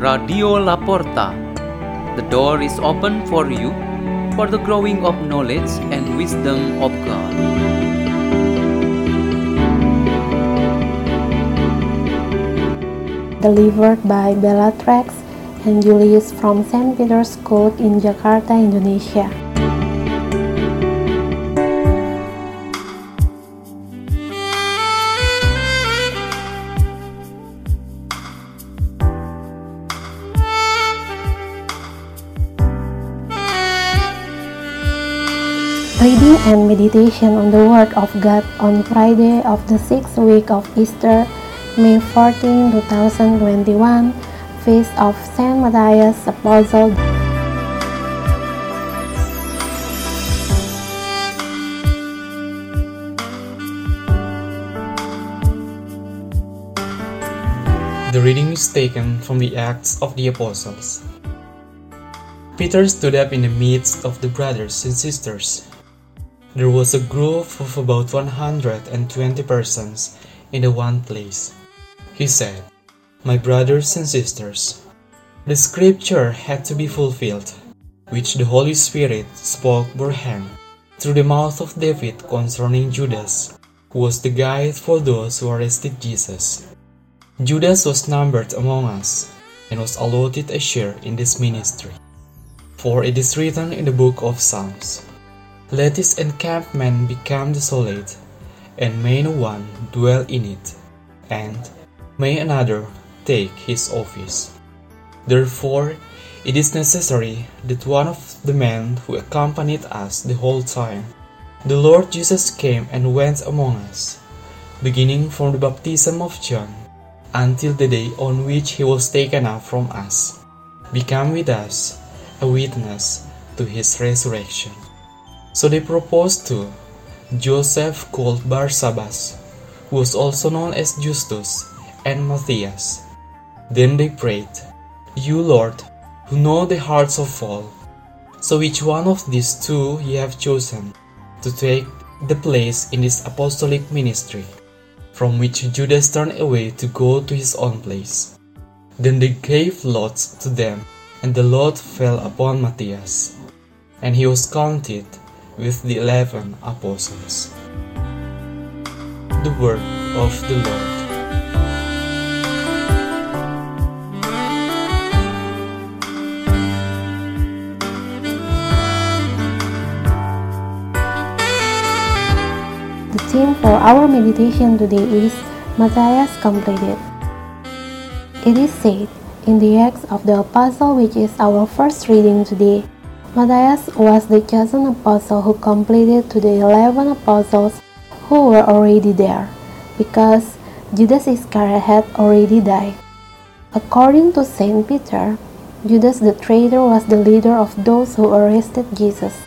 Radio La Porta. The door is open for you for the growing of knowledge and wisdom of God. Delivered by Bellatrex and Julius from Saint Peter's School in Jakarta, Indonesia. Reading and meditation on the Word of God on Friday of the 6th week of Easter, May 14, 2021, Feast of Saint Matthias Apostle. The reading is taken from the Acts of the Apostles. Peter stood up in the midst of the brothers and sisters. There was a group of about 120 persons in the one place. He said, "My brothers and sisters, the scripture had to be fulfilled, which the Holy Spirit spoke beforehand through the mouth of David concerning Judas, who was the guide for those who arrested Jesus. Judas was numbered among us and was allotted a share in this ministry. For it is written in the book of Psalms, 'Let this encampment become desolate, and may no one dwell in it, and may another take his office.' Therefore, it is necessary that one of the men who accompanied us the whole time, the Lord Jesus, came and went among us, beginning from the baptism of John, until the day on which he was taken up from us, become with us a witness to his resurrection." So they proposed to Joseph, called Barsabbas, who was also known as Justus, and Matthias. Then they prayed, "You, Lord, who know the hearts of all, so which one of these two ye have chosen to take the place in this apostolic ministry, from which Judas turned away to go to his own place." Then they gave lots to them, and the lot fell upon Matthias, and he was counted with the 11 apostles. The word of the Lord. The theme for our meditation today is Matthias completed. It is said in the Acts of the Apostle, which is our first reading today, Matthias was the chosen apostle who completed to the 11 apostles who were already there, because Judas Iscariot had already died. According to Saint Peter, Judas the traitor was the leader of those who arrested Jesus.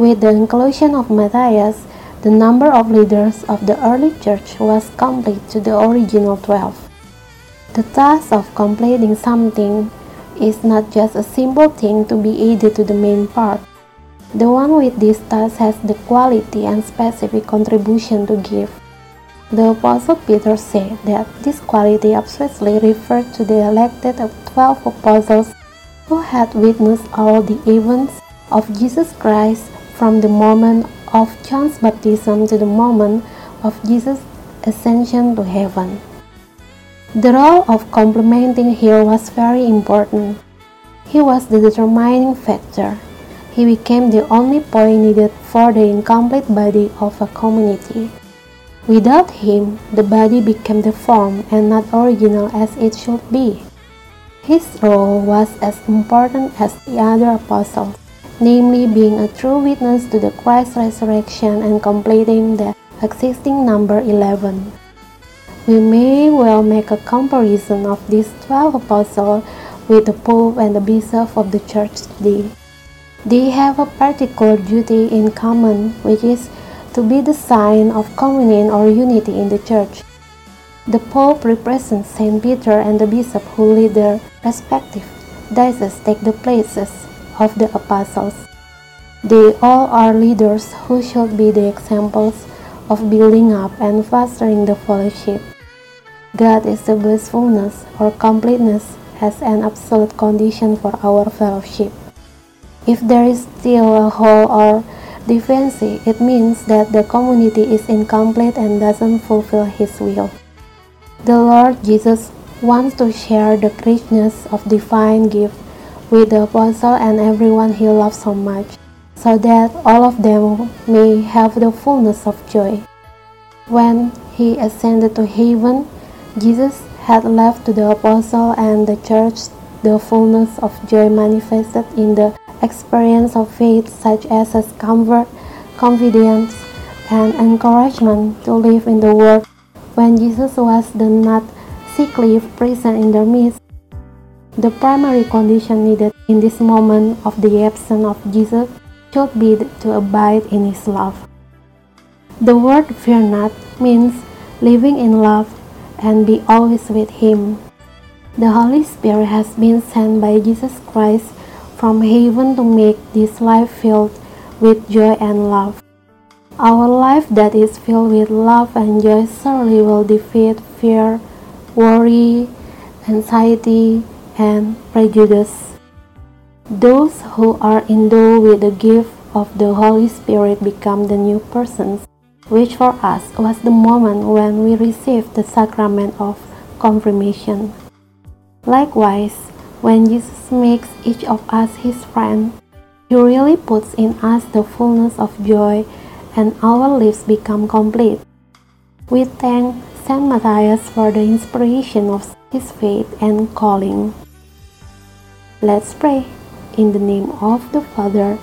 With the inclusion of Matthias, the number of leaders of the early church was complete to the original 12. The task of completing something is not just a simple thing to be added to the main part. The one with this task has the quality and specific contribution to give. The Apostle Peter said that this quality absolutely referred to the elected 12 apostles who had witnessed all the events of Jesus Christ from the moment of John's baptism to the moment of Jesus' ascension to heaven. The role of complementing here was very important. He was the determining factor. He became the only point needed for the incomplete body of a community. Without him, the body became deformed and not original as it should be. His role was as important as the other apostles, namely being a true witness to the Christ's resurrection and completing the existing number 11. We may well make a comparison of these 12 apostles with the Pope and the Bishop of the Church today. They have a particular duty in common, which is to be the sign of communion or unity in the Church. The Pope represents Saint Peter, and the Bishop, who lead their respective dioceses, take the places of the apostles. They all are leaders who should be the examples of building up and fostering the fellowship. God is the blissfulness or completeness as an absolute condition for our fellowship. If there is still a hole or deficiency, it means that the community is incomplete and doesn't fulfill His will. The Lord Jesus wants to share the richness of divine gift with the apostle and everyone He loves so much, so that all of them may have the fullness of joy. When He ascended to heaven, Jesus had left to the apostle and the church the fullness of joy manifested in the experience of faith, such as comfort, confidence, and encouragement to live in the world when Jesus was not sickly present in their midst. The primary condition needed in this moment of the absence of Jesus should be to abide in His love. The word "fear not" means living in love and be always with Him. The Holy Spirit has been sent by Jesus Christ from heaven to make this life filled with joy and love. Our life that is filled with love and joy surely will defeat fear, worry, anxiety, and prejudice. Those who are endowed with the gift of the Holy Spirit become the new persons, which for us was the moment when we received the sacrament of confirmation. Likewise, when Jesus makes each of us His friend, He really puts in us the fullness of joy, and our lives become complete. We thank Saint Matthias for the inspiration of his faith and calling. Let's pray. In the name of the Father,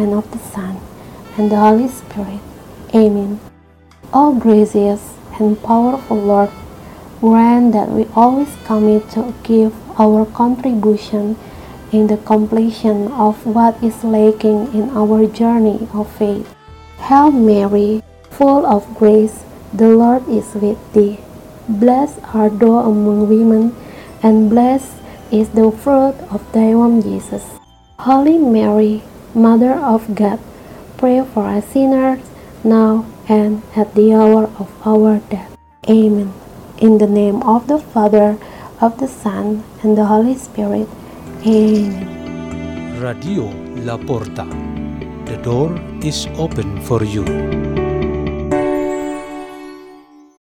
and of the Son, and the Holy Spirit. Amen. O gracious and powerful Lord, grant that we always commit to give our contribution in the completion of what is lacking in our journey of faith. Hail Mary, full of grace, the Lord is with thee. Blessed art thou among women, and blessed is the fruit of thy womb, Jesus. Holy Mary, Mother of God, pray for us sinners, now and at the hour of our death. Amen. In the name of the Father, of the Son, and the Holy Spirit. Amen. Radio La Porta. The door is open for you.